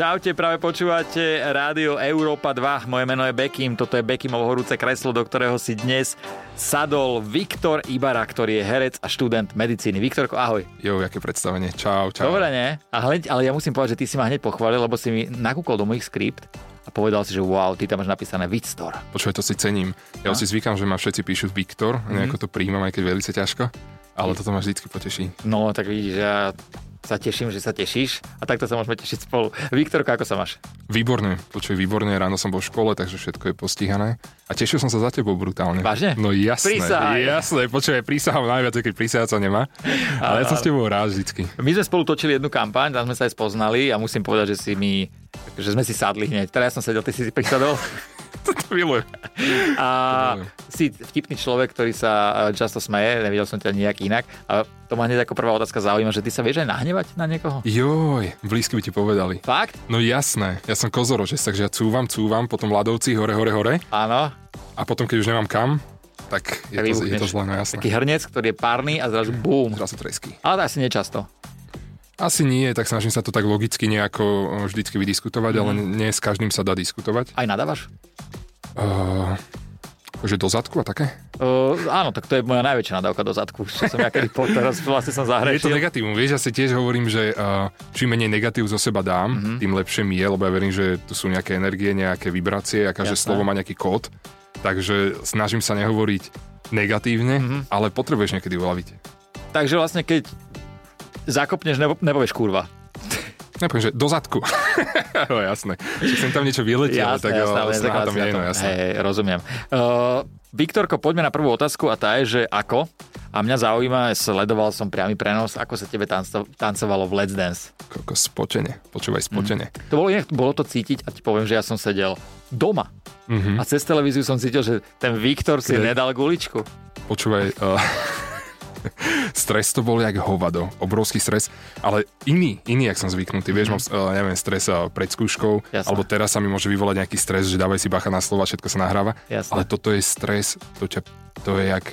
Čaute, práve počúvate Rádio Európa 2. Moje meno je Bekim, toto je Bekimovo horúce kreslo, do ktorého si dnes sadol Viktor Ibara, ktorý je herec a študent medicíny. Viktorko, ahoj. Jo, aké predstavenie. Čau. Dobre, ne? Ale ja musím povedať, že ty si ma hneď pochválil, lebo si mi nakúkol do mojich skript a povedal si, že wow, ty tam máš napísané Viktor. Počúvaj, to si cením. Ja si zvykám, že ma všetci píšu Viktor, nejako to prijímam, aj keď veľmi ťažko, ale toto ma vždycky poteší. No, tak vidíš, ja sa teším, že sa tešíš a takto sa môžeme tešiť spolu. Viktorko, ako sa máš? Výborne, výborne, ráno som bol v škole, takže všetko je postihané. A tešil som sa za tebou brutálne. Vážne? No jasné, Prísahaj. Počujem, prísahám najviac, keď prísahať sa nemá. Ale ja som s tebou rád vždycky. My sme spolu točili jednu kampaň, tam sme sa aj spoznali a musím povedať, že sme si sadli hneď. Teraz ja som sedel, ty si prisadol. To milujem. A si vtipný človek, ktorý sa často smeje, nevidel som ťa nejak inak. A to ma hneď ako prvá otázka zaujíma, že ty sa vieš aj nahnevať na niekoho? Joj, blízky by ti povedali. Fakt? No jasné, ja som kozorožec, takže ja cúvam, potom ľadovci, hore. Áno. A potom, keď už nemám kam, tak je to zle, no jasné. Taký hrnec, ktorý je párny a zrazu bum. Zrazu tresky. Ale to asi nečasto. Asi nie, tak snažím sa to tak logicky nejako vždycky vydiskutovať, ale nie s každým sa dá diskutovať. Aj nadávaš? Že do zadku a také? Áno, tak to je moja najväčšia nadávka do zadku, čo som ja kedy teraz vlastne som zahrešil. Je to negatívum, vieš, ja si tiež hovorím, že čím menej negatív zo seba dám, tým lepšie mi je, lebo ja verím, že tu sú nejaké energie, nejaké vibrácie a každé slovo má nejaký kód, takže snažím sa nehovoriť negatívne, ale potrebuješ niekedy uľaviť. Takže vlastne keď zakopneš, nepovieš kurva. Nepoviem, že do zadku. No jasné. Čiže sem tam niečo vyletil, tak snaha tam je, no jasné. Hej, rozumiem. Viktorko, poďme na prvú otázku a tá je, že ako? A mňa zaujíma, sledoval som priamy prenos, ako sa tebe tancovalo v Let's Dance. Koľko spotene. Počúvaj, spotene. To bolo to cítiť a ti poviem, že ja som sedel doma. A cez televíziu som cítil, že ten Viktor si nedal guličku. Počúvaj, stres to bol jak hovado, obrovský stres, ale iný, jak som zvyknutý, vieš, mám, neviem, stres pred skúškou, alebo teraz sa mi môže vyvolať nejaký stres, že dávaj si bacha na slova, všetko sa nahráva, ale toto je stres, to je jak,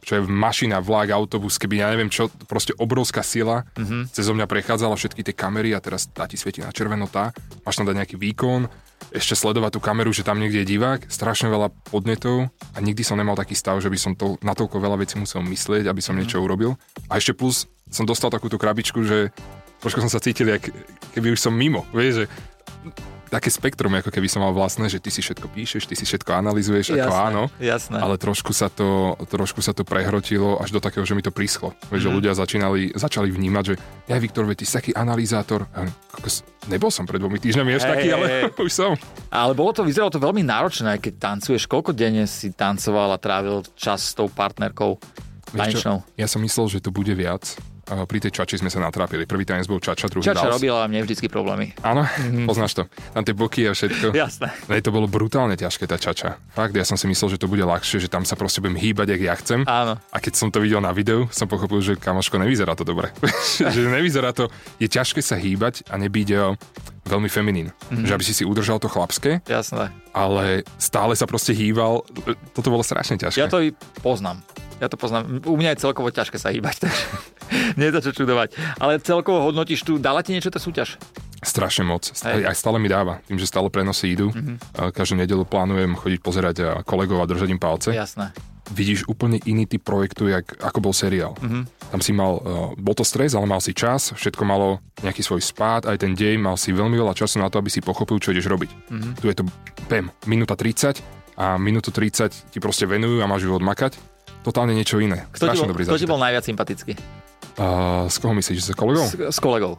čo je mašina, vlak, autobus, keby ja neviem čo, proste obrovská sila, cez mňa prechádzala všetky tie kamery a teraz tá ti svieti na červeno, máš tam dať nejaký výkon, ešte sledovať tú kameru, že tam niekde je divák, strašne veľa podnetov a nikdy som nemal taký stav, že by som to natoľko veľa vecí musel myslieť, aby som niečo urobil. A ešte plus som dostal takúto krabičku, že trošku som sa cítil, jak keby už som mimo, vieš, že také spektrum, ako keby som mal vlastné, že ty si všetko píšeš, ty si všetko analyzuješ, jasné, ako áno, jasné. Ale trošku sa to prehrotilo až do takého, že mi to prischlo. Vieš, že ľudia začali vnímať, že ja Viktor, ty si taký analyzátor. Nebol som pred 2 týždňami až taký, ale už som. Ale vyzeralo to veľmi náročné, keď tancuješ. Koľko denne si tancoval a trávil čas s tou partnerkou tanečnou? Ja som myslel, že to bude viac. Pri tej čači sme sa natrápili. Prvý tanec bol čača, druhý čača dals. Čača robila mne vždycky problémy. Áno, poznáš to. Tam tie boky a všetko. Jasné. To bolo brutálne ťažké, tá čača. Fakt, ja som si myslel, že to bude ľahšie, že tam sa proste budem hýbať, jak ja chcem. Áno. A keď som to videl na videu, som pochopil, že kamoško, nevyzerá to dobre. Že nevyzerá to. Je ťažké sa hýbať a nebyť veľmi feminín. Že aby si udržal to chlapské. Jasné. Ale stále sa proste hýbal. Toto bolo strašne ťažké. Ja to poznám. U mňa je celkovo ťažké sa hýbať, takže nedá čo čudovať. Ale celkovo hodnotíš tu, dala ti niečo tá súťaž? Strašne moc. Aj stále mi dáva. Tým, že stále prenosy idú. Každú nedeľu plánujem chodiť pozerať kolegov a držať im palce. Jasné. Vidíš úplne iný typ projektu, ako bol seriál. Tam si mal, bol to stres, ale mal si čas, všetko malo nejaký svoj spád, aj ten deň, mal si veľmi veľa času na to, aby si pochopil, čo ideš robiť. Tu je to, minúta 30 a minútu 30 ti proste venujú a máš ju odmakať. Totálne niečo iné. Kto ti bol najviac sympatický? Z koho myslíš? S kolegou? S kolegou.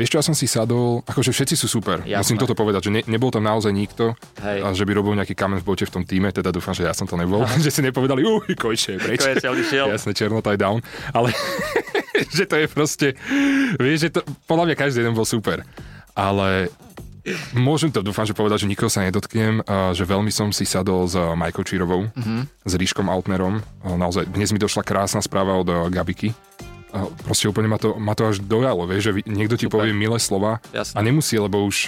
Vieš čo, ja som si sadol, akože všetci sú super. Jasné. Musím toto povedať, že nebol tam naozaj nikto, že by robil nejaký kamen v bote v tom týme, teda dúfam, že ja som to nebol, že si nepovedali, Kojče je preč. Jasné, černota je down, ale že to je proste, vieš, že to, podľa mňa každý jeden bol super, ale môžem to, dúfam, že povedať, že nikoho sa nedotknem, že veľmi som si sadol s Majkou Čírovou, s Riškom Altnerom. Naozaj, dnes mi došla krásna správa od Gabiky. Proste úplne ma to až dojalo, vieš, že niekto ti povie milé slova. Jasne. A nemusí, lebo už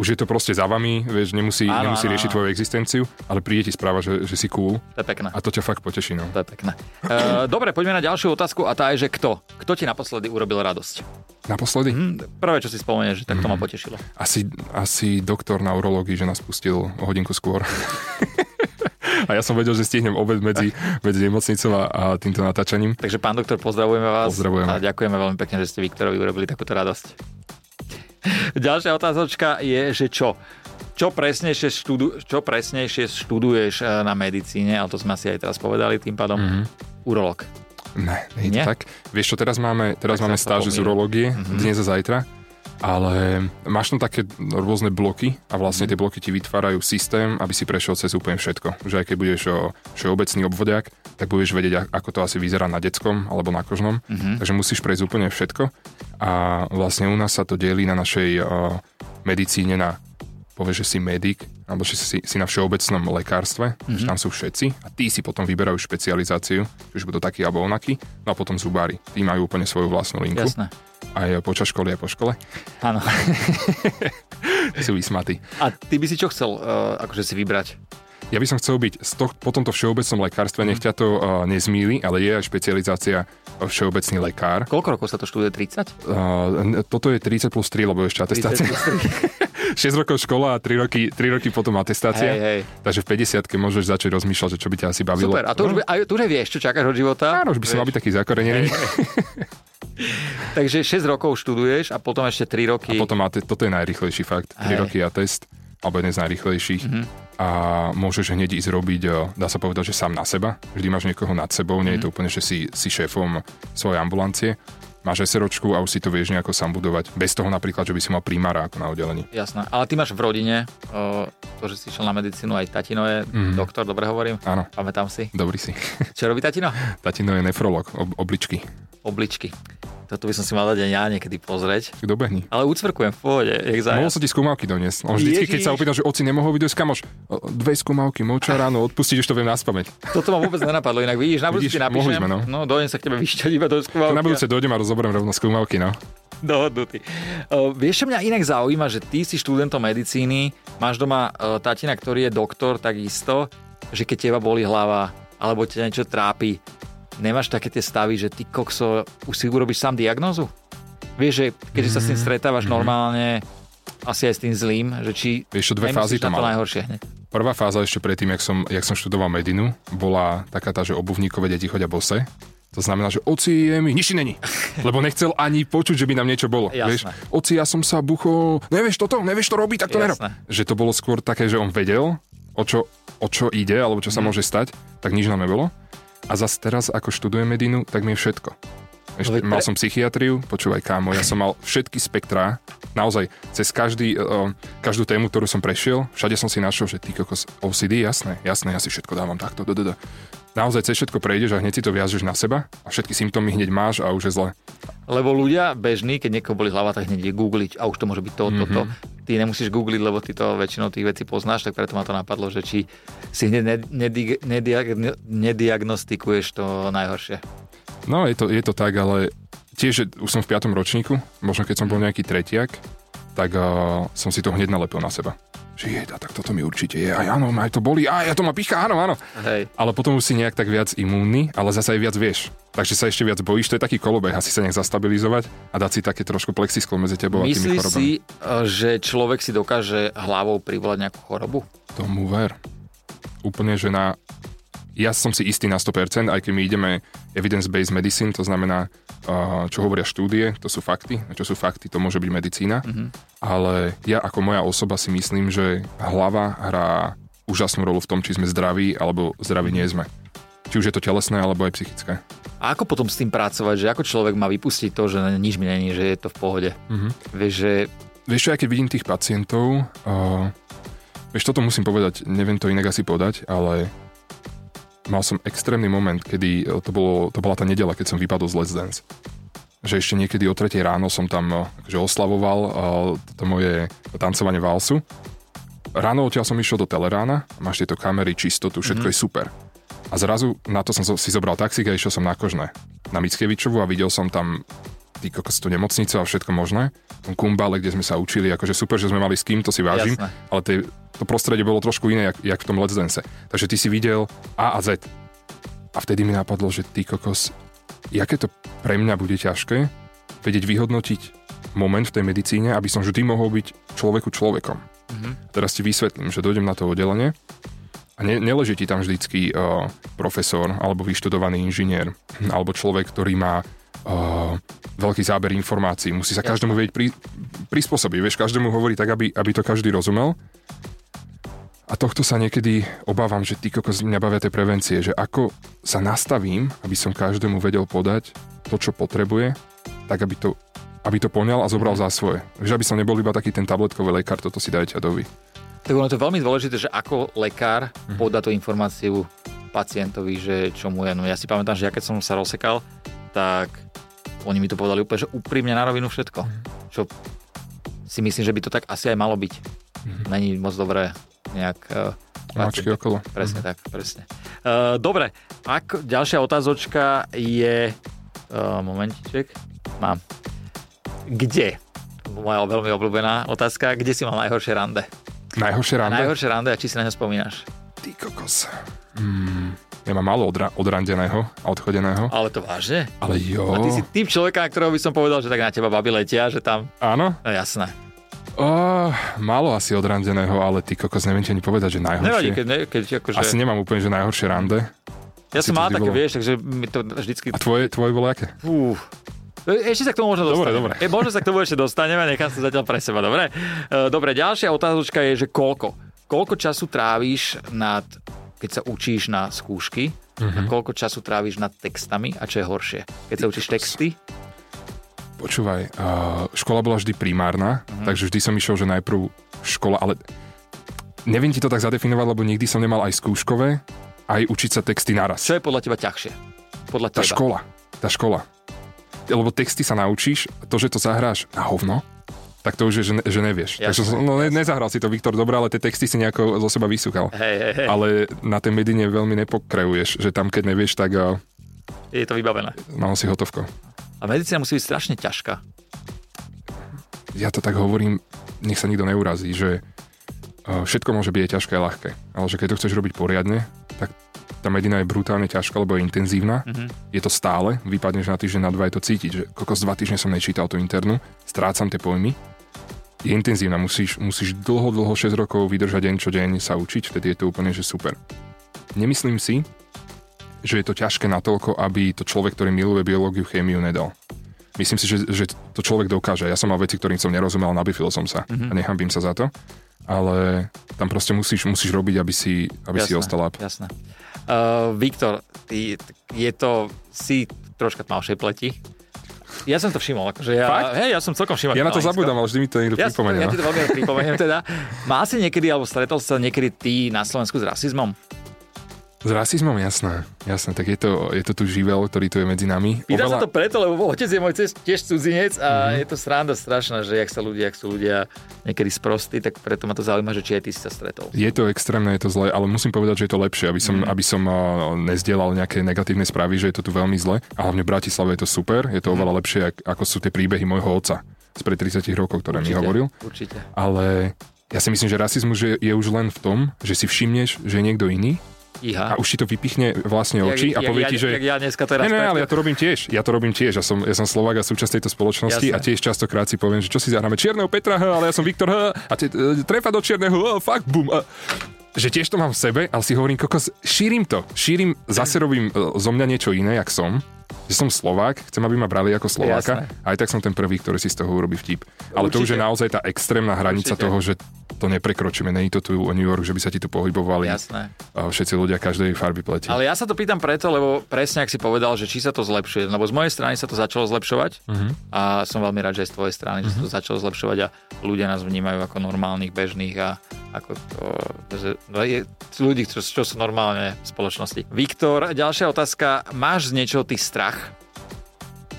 je to proste za vami, vieš, nemusí riešiť tvoju existenciu, ale príde ti správa, že si cool. To je pekné. A to ťa fakt poteší, no. To je pekné. Dobre, poďme na ďalšiu otázku a tá je, že kto ti naposledy urobil radosť? Naposledy? Prvé, čo si spomenieš, že tak to ma potešilo. Asi doktor na urológii, že nás pustil o hodinku skôr. A ja som vedel, že stihnem obed medzi nemocnicou a týmto natáčaním. Takže pán doktor, pozdravujeme vás. Pozdravujeme. A ďakujeme veľmi pekne, že ste Viktorovi urobili takúto radosť. Ďalšia otázočka je, že čo? Čo presnejšie študuješ na medicíne? Ale to sme asi aj teraz povedali, tým pádom urológ. Nie? Tak. Vieš čo, teraz máme stáž z urológie, dnes a zajtra, ale máš tam také rôzne bloky a vlastne tie bloky ti vytvárajú systém, aby si prešiel cez úplne všetko. Že aj keď budeš všeobecný obvodiak, tak budeš vedieť, ako to asi vyzerá na detskom alebo na kožnom. Takže musíš prejsť úplne všetko a vlastne u nás sa to delí na našej medicíne na, povieš, že si medic, alebo že si na všeobecnom lekárstve, že tam sú všetci a tí si potom vyberajú špecializáciu, čiže budú takí alebo onakí, no a potom zubári, tí majú úplne svoju vlastnú linku. Jasné. Aj počas školy, aj po škole. Áno. Sú vysmatí. A ty by si čo chcel akože si vybrať? Ja by som chcel byť po tomto všeobecnom lekárstve, nech ťa to nezmýli, ale je aj špecializácia všeobecný lekár. Koľko rokov sa to študuje? 30? Toto je 30 plus 3, lebo ešte atestácia. 6 rokov škola a 3 roky potom atestácia. Hej. Takže v 50-ke môžeš začať rozmýšľať, že čo by ťa asi bavilo. Super, a tu už vieš, čo čakáš od života. Áno, už by som mal byť taký zakorenený. Takže 6 rokov študuješ a potom ešte 3 roky. A potom, toto je najrýchlejší fakt, 3 roky atest, alebo jeden z najrýchlejších. A môžeš hneď ísť robiť, dá sa povedať, že sám na seba. Vždy máš niekoho nad sebou, nie je to úplne, že si šéfom svojej ambulancie. Máš SROčku a už si to vieš nejako sám budovať. Bez toho napríklad, že by si mal primára ako na oddelení. Jasné, ale ty máš v rodine to, že si šiel na medicínu, aj tatino je doktor, dobre hovorím? Áno. Pamätám si. Dobrý si. Čo robí tatino? Tatino je nefrolog, obličky. Toto by som si mal dať aj ja niekedy pozrieť. Kto behni? Ale ucvrkujem v pohode. Mohol som ti skúmavky doniesť. On vždycky, keď sa opýtam, že oci nemohol vidieť, kamoš, dve skúmavky, moča ráno, odpustiť, už to viem na spamäť. Toto ma vôbec nenapadlo, inak vidíš, na budúce napíšem. No dojdem sa k tebe vyšťať iba do skúmavky. Na budúce dojdem a rozoberiem rovno skúmavky, no. Dohodnutý. Vieš, čo mňa inak zaujíma, že ty si študentom medicíny, máš doma tatina, ktorý je doktor, takisto, že keď teba bolí hlava alebo ťa niečo trápi, nemáš také tie stavy, že ty kokso, už si urobíš sám diagnózu? Vieš, že keďže sa s tým stretávaš normálne, asi aj s tým zlým, že či vieš, dve fázy to mal. Najhoršie hneď. Prvá fáza ešte predtým, jak som študoval medinu, bola taká tá, že obuvníkové deti chodia bose. To znamená, že oci je mi, nič není. Lebo nechcel ani počuť, že by nám niečo bolo. Vieš, oci, ja som sa buchol, nevieš to robiť, tak to nerob. Že to bolo skôr také, že on vedel, o čo ide, alebo čo sa môže stať, tak nič nám nebolo. A zase teraz, ako študujem medinu, tak mi je všetko. Mal som psychiatriu, počúvaj kámo, ja som mal všetky spektrá, naozaj, cez každú tému, ktorú som prešiel, všade som si našiel, že ty kokos, OCD, jasné, ja si všetko dávam takto, Naozaj cez všetko prejdeš a hneď si to viažeš na seba a všetky symptómy hneď máš a už je zle. Lebo ľudia bežní, keď niekoho boli hlava, tak hneď je googliť a už to môže byť to. Ty nemusíš googliť, lebo ty to väčšinou tých vecí poznáš, tak preto ma to napadlo, že či si hneď nediagnostikuješ to najhoršie. No, je to tak, ale tiež už som v 5. ročníku, možno keď som bol nejaký tretiak, tak som si to hneď nalepil na seba. Že tak toto mi určite je, aj áno, aj to bolí, aj to ma pichá, áno. Hej. Ale potom už si nejak tak viac imúnny, ale zase aj viac vieš. Takže sa ešte viac bojíš, to je taký kolobeh, asi sa nech zastabilizovať a dať si také trošku plexisklo medzi tebou a tými chorobami. Myslíš si, že človek si dokáže hlavou privolať nejakú chorobu? Tomu ver. Úplne, že ja som si istý na 100%, aj keď my ideme evidence-based medicine, to znamená, čo hovoria štúdie, to sú fakty. A čo sú fakty, to môže byť medicína. Ale ja ako moja osoba si myslím, že hlava hrá úžasnú rolu v tom, či sme zdraví, alebo zdraví nie sme. Či už je to telesné, alebo aj psychické. A ako potom s tým pracovať? Že ako človek má vypustiť to, že nič mi není, že je to v pohode? Vieš čo, ja keď vidím tých pacientov, vieš, toto musím povedať, neviem to inak asi podať, ale mal som extrémny moment, kedy to bola tá nedeľa, keď som vypadol z Let's Dance. Že ešte niekedy o 3:00 ráno som tam oslavoval to moje tancovanie valsu. Ráno odtiaľ som išiel do Telerána, máš tieto kamery, čistotu, všetko je super. A zrazu na to som si zobral taxík a išiel som na Kožné, na Mickiewiczovu a videl som tam tú nemocnicu a všetko možné. Kumbále, kde sme sa učili, akože super, že sme mali s kým, to si vážim, ale to prostredie bolo trošku iné, jak v tom Let's Dance. Takže ty si videl A a Z. A vtedy mi napadlo, že ty kokos, jaké to pre mňa bude ťažké vedieť vyhodnotiť moment v tej medicíne, aby som vždy mohol byť človeku človekom. Mm-hmm. Teraz ti vysvetlím, že dojdem na to oddelenie a neleží ti tam vždycky profesor alebo vyštudovaný inžinier alebo človek, ktorý má veľký záber informácií. Musí sa každému vedieť prispôsobiť. Vieš, každému hovorí tak, aby to každý rozumel. A tohto sa niekedy obávam, že ty kokos mňa bavia tie prevencie, že ako sa nastavím, aby som každému vedel podať to, čo potrebuje, tak aby to poňal a zobral za svoje. Že aby som nebol iba taký ten tabletkový lekár, toto si dajte a dovi. Tak ono to je veľmi dôležité, že ako lekár podá tú informáciu pacientovi, že čo mu je. No ja si pamätám, že ja keď som sa rozsekal, tak oni mi to povedali úplne, že úprimne na rovinu všetko. Čo si myslím, že by to tak asi aj malo byť. Není moc dobré nejak mačky okolo. Presne tak, presne. Dobre, ďalšia otázočka je momentiček, mám. Kde? Moja veľmi obľúbená otázka, kde si mal najhoršie rande? Najhoršie rande? Najhoršie rande, a či si na ňa spomínaš? Ty kokos. Ja mám málo odrandeného a odchodeného. Ale to vážne? Ale jo. A ty si typ človeka, na ktorého by som povedal, že tak na teba babi letia, že tam... Áno? No jasné. Málo asi odrandeného, ale ty kokos, neviem ti ani povedať, že najhoršie. Nevadí, keď akože... Asi nemám úplne, že najhoršie rande. Ja som mal také, bolo... vieš, takže mi to vždycky... A tvoje bolo aké? Ešte sa k tomu možno dostaneme. Dobre. Možno sa k tomu ešte dostaneme, nechám sa zatiaľ pre seba, dobre? Dobre, ďalšia otázočka je, že koľko času tráviš nad, keď sa učíš na skúšky, a koľko času tráviš nad textami a čo je horšie? Keď sa učíš texty? Počúvaj, škola bola vždy primárna, takže vždy som išiel, že najprv škola, ale neviem ti to tak zadefinovať, lebo nikdy som nemal aj skúškové, aj učiť sa texty naraz. Čo je podľa teba ťažšie? Podľa teba. Tá škola. Lebo texty sa naučíš, to, že to zahráš na hovno, tak to už je, že nevieš. Jasne, takže nezahral si to, Viktor, dobre, ale tie texty si nejako zo seba vysúkal. Hej. Ale na tej medine veľmi nepokreuješ, že tam, keď nevieš, tak... Je to vybavené. No, si hotovko. A medicína musí byť strašne ťažká. Ja to tak hovorím, nech sa nikto neurazí, že všetko môže byť ťažké a ľahké, ale že keď to chceš robiť poriadne, tak tá medina je brutálne ťažká, lebo je intenzívna. Je to stále, vypadneš na týždeň, na dva, je to cítiť, že kokos 2 týždne som nečítal tú internú, strácam tie pojmy. Je intenzívna, musíš dlho 6 rokov vydržať deň čo deň sa učiť, vtedy je to úplne že super. Nemyslím si, že je to ťažké natoľko, aby to človek, ktorý miluje biológiu, chémiu, nedal. Myslím si, že to človek dokáže. Ja som mal veci, ktorým som nerozumel, nabifil som sa a nehambím sa za to. Ale tam proste musíš robiť, aby si ostal up. Jasné. Viktor, si troška tmavšej pleti. Ja som to všimol, akože ja som celkom všimol. Ja na to zabudám, ale vždy mi to niekto pripomenie. Ja ti to veľmi pripomeniem teda. Má si niekedy, alebo stretol sa niekedy ty na Slovensku s rasizmom? S rasizmom, jasné. Tak je to tu živel, ktorý tu je medzi nami. Pýtam sa to preto, lebo otec je môj tiež cudzinec a je to sranda strašná, že ak sú ľudia niekedy sprostí, tak preto ma to zaujíma, že či aj ty si sa stretol. Je to extrémne, je to zle, ale musím povedať, že je to lepšie, aby som nezdielal nejaké negatívne správy, že je to tu veľmi zle. A hlavne v Bratislave je to super, je to oveľa lepšie, ako sú tie príbehy môjho otca spred 30 rokov, ktoré mi hovoril. Určite. Ale ja si myslím, že rasizmus je už len v tom, že si všimneš, že je niekto iný. Iha. A už ti to vypichne vlastne oči a povie ti, že... Ja dneska teraz... Ne, ale ja to robím tiež. Ja som Slovák a súčasť tejto spoločnosti. Jasne. A tiež častokrát si poviem, že čo si zahráme? Čierneho Petra, ale ja som Viktor, a trefa do čierneho, fuck, bum. Že tiež to mám v sebe, ale si hovorím, kokos, šírim to. Zase robím zo mňa niečo iné, jak som. Že som Slovák, chcem, aby ma brali ako Slováka. Jasne. Aj tak som ten prvý, ktorý si z toho urobí vtip. Ale to už je naozaj tá extrémna hranica toho, že to neprekročíme. Není to tu o New York, že by sa ti tu pohybovali. Jasné. Všetci ľudia každej farby pleti. Ale ja sa to pýtam preto, lebo presne ak si povedal, že či sa to zlepšuje, lebo z mojej strany sa to začalo zlepšovať a som veľmi rád, že aj z tvojej strany, že sa to začalo zlepšovať a ľudia nás vnímajú ako normálnych, bežných a ako ľudí, čo sú normálne v spoločnosti. Viktor, ďalšia otázka. Máš z niečoho ty strach?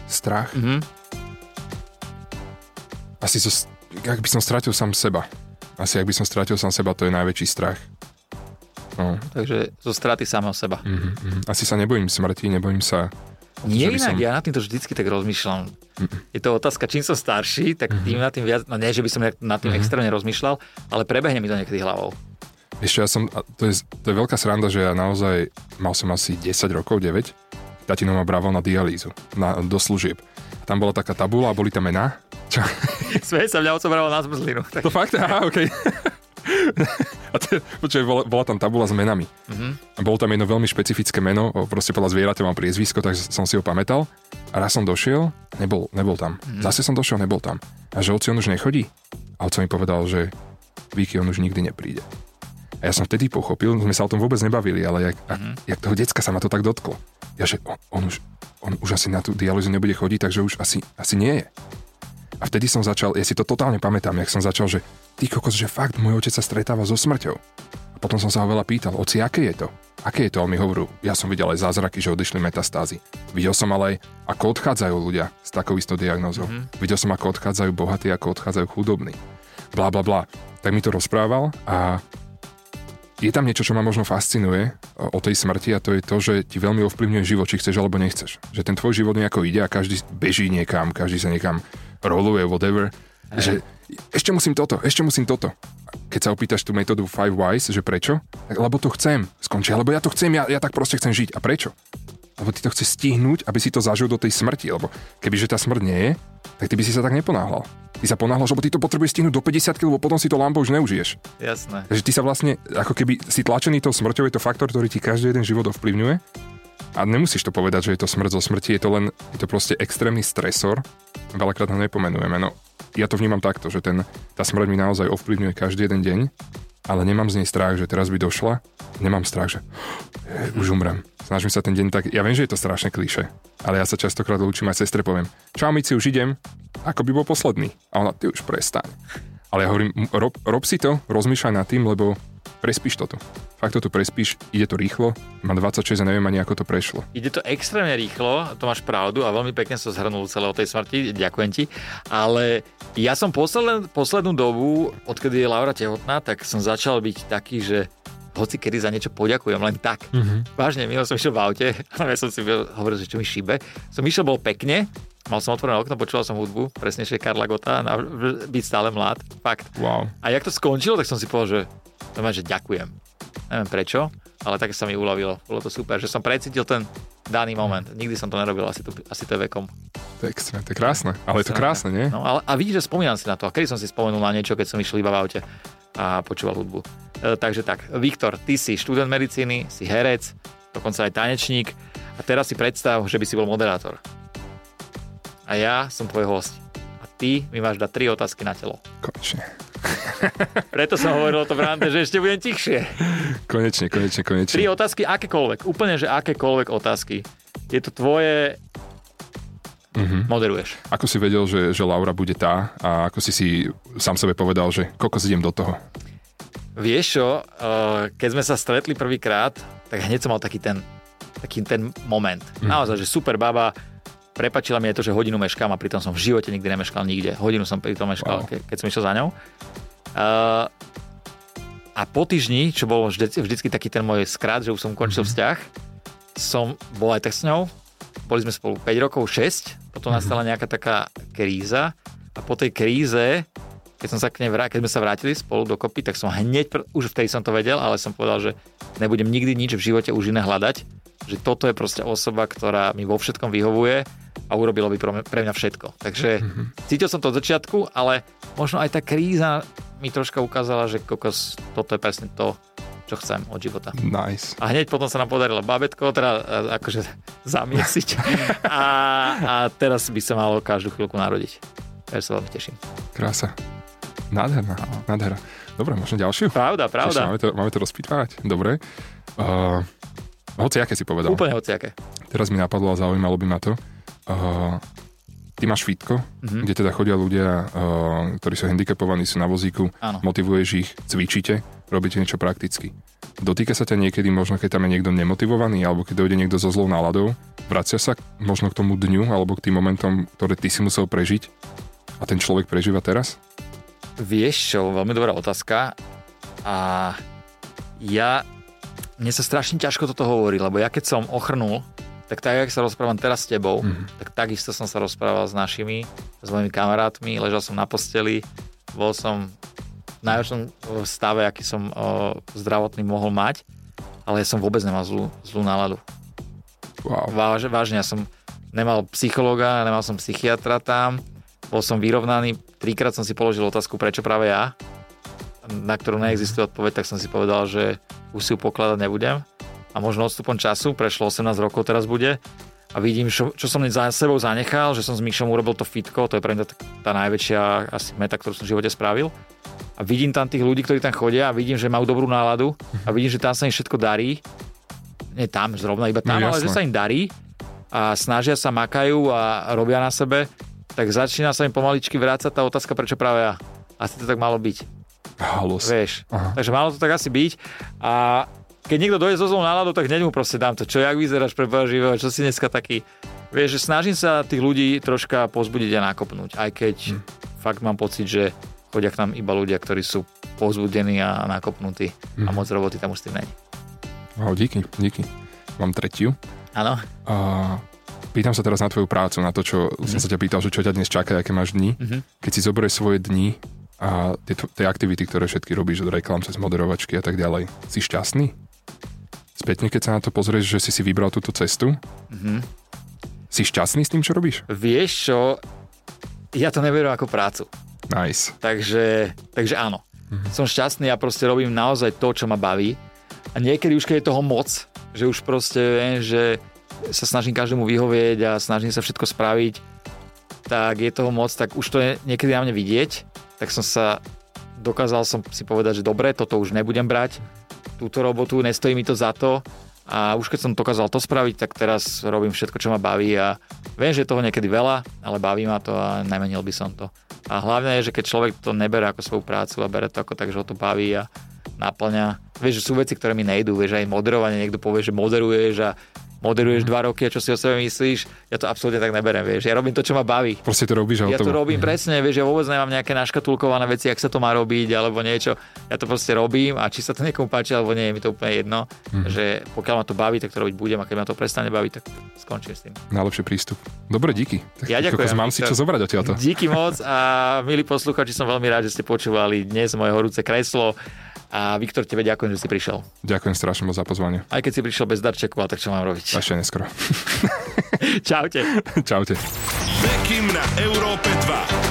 Strach? Asi ak by som stratil sám seba. To je najväčší strach. No. Takže zo straty samého seba. Asi sa nebojím smrti, nebojím sa... Nie inak, ja na tým to vždycky tak rozmýšľam. Je to otázka, čím som starší, tak tým na tým viac... No nie, že by som na tým extrémne rozmýšľal, ale prebehne mi to niekedy hlavou. Ešte to je veľká sranda, že ja naozaj mal som asi 10 rokov, 9, tatino ma brával na dialýzu, do služieb. Tam bola taká tabula a boli tam mená. Čo? Smej sa, mňa odsobralo na zmrzlinu. Tak... To fakt? Aha, okej. A počuj, bola tam tabula s menami. Uh-huh. Bolo tam jedno veľmi špecifické meno, proste podľa zvieraťa mám priezvisko, takže som si ho pamätal. A raz som došiel, nebol tam. Uh-huh. Zase som došiel, nebol tam. A že oci on už nechodí. A oco mi povedal, že Viki, on už nikdy nepríde. A ja som vtedy pochopil, sme sa o tom vôbec nebavili, ale jak toho decka sa ma to tak dotklo. Ja že on už asi na tú dialýzu nebude chodiť, takže už asi nie je. A vtedy som začal, ja si to totálne pamätám, jak som začal, že ty kokos, že fakt, môj otec sa stretáva so smrťou. A potom som sa ho veľa pýtal, oci, aké je to? Aké je to? On mi hovoril, ja som videl aj zázraky, že odišli metastázy. Videl som ale aj, ako odchádzajú ľudia s takou istou diagnózou. Mm-hmm. Videl som, ako odchádzajú bohatí, ako odchádzajú chudobní. Blá, blá, blá. Tak mi to rozprával a je tam niečo, čo ma možno fascinuje o tej smrti, a to je to, že ti veľmi ovplyvňuje život, či chceš alebo nechceš. Že ten tvoj život nejako ide a každý beží niekam, každý sa niekam roluje, whatever. Že ešte musím toto. Keď sa opýtaš tú metódu 5 whys, že prečo? Lebo to chcem skončiť, lebo ja to chcem, ja tak proste chcem žiť. A prečo? Lebo ty to chceš stihnúť, aby si to zažil do tej smrti, lebo kebyže tá smrť nie je, tak ty by si sa tak neponáhľal. Ty sa ponáhľaš, lebo ty to potrebuješ stihnúť do 50, lebo potom si to lambo už neužiješ. Jasné. Takže ty sa vlastne, ako keby si tlačený tou smrťou, je to faktor, ktorý ti každý jeden život ovplyvňuje. A nemusíš to povedať, že je to smrť zo smrti, je to proste extrémny stresor. Veľakrát ho nepomenujeme. No, ja to vnímam takto, že tá smrť mi naozaj ovplyvňuje každý jeden deň, ale nemám z nej strach, že teraz by došla. Nemám strach, že už umrem. Snažím sa ten deň tak... Ja viem, že je to strašne klišé, ale ja sa častokrát učím, aj sestre poviem, čau, Mici, už idem, ako by bol posledný. A ona, ty už prestaň. Ale ja hovorím, rob si to, rozmýšľaj nad tým, lebo prespíš to tu. Fakt to tu prespíš, ide to rýchlo, mám 26 a neviem ani, ako to prešlo. Ide to extrémne rýchlo, to máš pravdu a veľmi pekne som zhrnul celé o tej smrti, ďakujem ti, ale ja som poslednú dobu, odkedy je Laura tehotná, tak som začal byť taký, že hoci kedy za niečo poďakujem, len tak. Mm-hmm. Vážne, minul som išiel v aute, ale ja som si hovoril, že čo mi šíbe. Som išiel, bol pekne, mal som otvorené okno, počúval som hudbu, presnejšie Karla Gotta, byť stále mlad, fakt. Wow. A jak to skončilo, tak som si povedal, že ďakujem. Neviem prečo, ale tak sa mi uľavilo. Bolo to super, že som precítil ten daný moment. Nikdy som to nerobil, asi to je vekom. To je extrémne, to je krásne, ale je to krásne, nie? No, ale, a vidíš, že spomínam si na to. A kedy som si spomenul na niečo, keď som išiel iba v aute a počúval hudbu. Takže tak, Viktor, ty si študent medicíny, si herec, dokonca aj tanečník a teraz si predstav, že by si bol moderátor. A ja som tvoj host. A ty mi máš dať 3 otázky na telo. Konečne. Preto som hovoril o to bránte, že ešte budem tichšie. Konečne. 3 otázky, akékoľvek. Úplne, že akékoľvek otázky. Je to tvoje... Mm-hmm. Moderuješ. Ako si vedel, že Laura bude tá a ako si sám sebe povedal, že kokos idem do toho? Vieš čo, keď sme sa stretli prvýkrát, tak hneď som mal taký ten moment. Naozaj, že super baba, prepáčila mi je to, že hodinu meškám a pritom som v živote nikdy nemeškal nikde. Hodinu som pritom meškal, wow. Keď som išiel za ňou. A po týždni, čo bol vždycky taký ten môj skrat, že už som končil vzťah, som bol aj tak s ňou. Boli sme spolu 5 rokov, 6, potom nastala nejaká taká kríza a po tej kríze, keď sme sa vrátili spolu dokopy, tak som hneď, už vtedy som to vedel, ale som povedal, že nebudem nikdy nič v živote už iné hľadať, že toto je proste osoba, ktorá mi vo všetkom vyhovuje a urobilo by pre mňa všetko. Takže cítil som to od začiatku, ale možno aj tá kríza mi troška ukázala, že kokos, toto je presne to, čo chcem od života. Nice. A hneď potom sa nám podarilo babetko, teda akože zamiesiť. A teraz by sa malo každú chvíľku narodiť. Takže sa veľmi teším. Krása. Nádherná. Dobre, možno ďalšiu? Pravda. Máme to rozpýtvať. Dobre. Hociaké si povedal. Úplne hociaké. Teraz mi napadlo a zaujímalo by ma to. Ty máš fitko, kde teda chodia ľudia, ktorí sú handicapovaní, sú na vozíku, áno. Motivuješ ich, cvičíte, robíte niečo prakticky. Dotýka sa ťa niekedy, možno keď tam je niekto nemotivovaný, alebo keď dojde niekto so zlou náladou, vracia sa možno k tomu dňu, alebo k tým momentom, ktoré ty si musel prežiť a ten človek prežíva teraz? Vieš čo, veľmi dobrá otázka a mne sa strašne ťažko toto hovorí, lebo ja keď som ochrnul, tak jak sa rozprávam teraz s tebou, tak takisto som sa rozprával s mojimi kamarátmi, ležal som na posteli, bol som v najhoršom stave, aký som zdravotný mohol mať, ale ja som vôbec nemal zlú náladu. Wow. Vážne, ja som nemal psychologa, nemal som psychiatra tam, bol som vyrovnaný, 3-krát som si položil otázku, prečo práve ja, na ktorú neexistuje odpoveď, tak som si povedal, že už si ju pokladať nebudem. A možno odstupom času, prešlo 18 rokov, teraz bude, a vidím, čo som za sebou zanechal, že som s Mišom urobil to fitko, to je pre mňa tá najväčšia asi meta, ktorú som v živote spravil. A vidím tam tých ľudí, ktorí tam chodia, a vidím, že majú dobrú náladu, a vidím, že tam sa im všetko darí. Nie tam, zrovna iba tam, no, ale že sa im darí a snažia sa, makajú a robia na sebe, tak začína sa im pomaličky vrácať tá otázka, prečo práve ja. Asi to tak malo byť. Vieš, takže malo to tak asi byť. A keď niekto dojde so zlou náladou, tak hneď mu proste dám to. Čo, jak vyzeráš pre Boha živého, čo si dneska taký... Vieš, že snažím sa tých ľudí troška povzbudiť a nakopnúť. Aj keď fakt mám pocit, že chodia k nám iba ľudia, ktorí sú povzbudení a nakopnutí. A moc roboty tam už s tým není. Wow, díky. Mám tretiu. Áno. Pýtam sa teraz na tvoju prácu, na to, čo som sa ťa pýtal, že čo ťa dnes čaká, aké máš dni. Keď si zoberieš svoje dni a tie aktivity, ktoré všetky robíš, od reklám cez moderovačky a tak ďalej, si šťastný? Spätne, keď sa na to pozrieš, že si vybral túto cestu, si šťastný s tým, čo robíš? Vieš čo, ja to neberiem ako prácu. Nice. Takže áno. Som šťastný, ja proste robím naozaj to, čo ma baví. A niekedy už, keď je toho moc, že už proste viem, že sa snažím každému vyhovieť a snažím sa všetko spraviť, tak je toho moc, tak už to je niekedy na mne vidieť. Tak dokázal som si povedať, že dobre, toto už nebudem brať. Túto robotu, nestojí mi to za to, a už keď som dokázal to spraviť, tak teraz robím všetko, čo ma baví, a viem, že je toho niekedy veľa, ale baví ma to a nemenil by som to. A hlavne je, že keď človek to nebere ako svoju prácu a bere to ako tak, že ho to baví a naplňa. Vieš, že sú veci, ktoré mi nejdú, vieš, aj moderovanie, niekto povie, že moderuješ 2 roky, a čo si o sebe myslíš? Ja to absolútne tak neberiem, vieš. Ja robím to, čo ma baví. Proste to robíš, ja to robím presne, vieš, ja vôbec nemám nejaké naškatulkované veci, ako sa to má robiť alebo niečo. Ja to proste robím, a či sa to niekomu páči alebo nie, je mi to úplne jedno, že pokiaľ ma to baví, tak to robiť budem, a keď ma to prestane baviť, tak skončím s tým. Najlepší prístup. Dobre, díky. Tak ja ďakujem. Mám si čo zobrať od teba. Díky moc, a milí poslucháči, som veľmi rád, že ste počúvali dnes moje horúce kreslo. A Viktor, tebe ďakujem, že si prišiel. Ďakujem strašne moc za pozvanie. Aj keď si prišiel bez darčeku, ale tak čo mám robiť? Až neskoro. Čaute. Čaute. Bekim na Európe 2.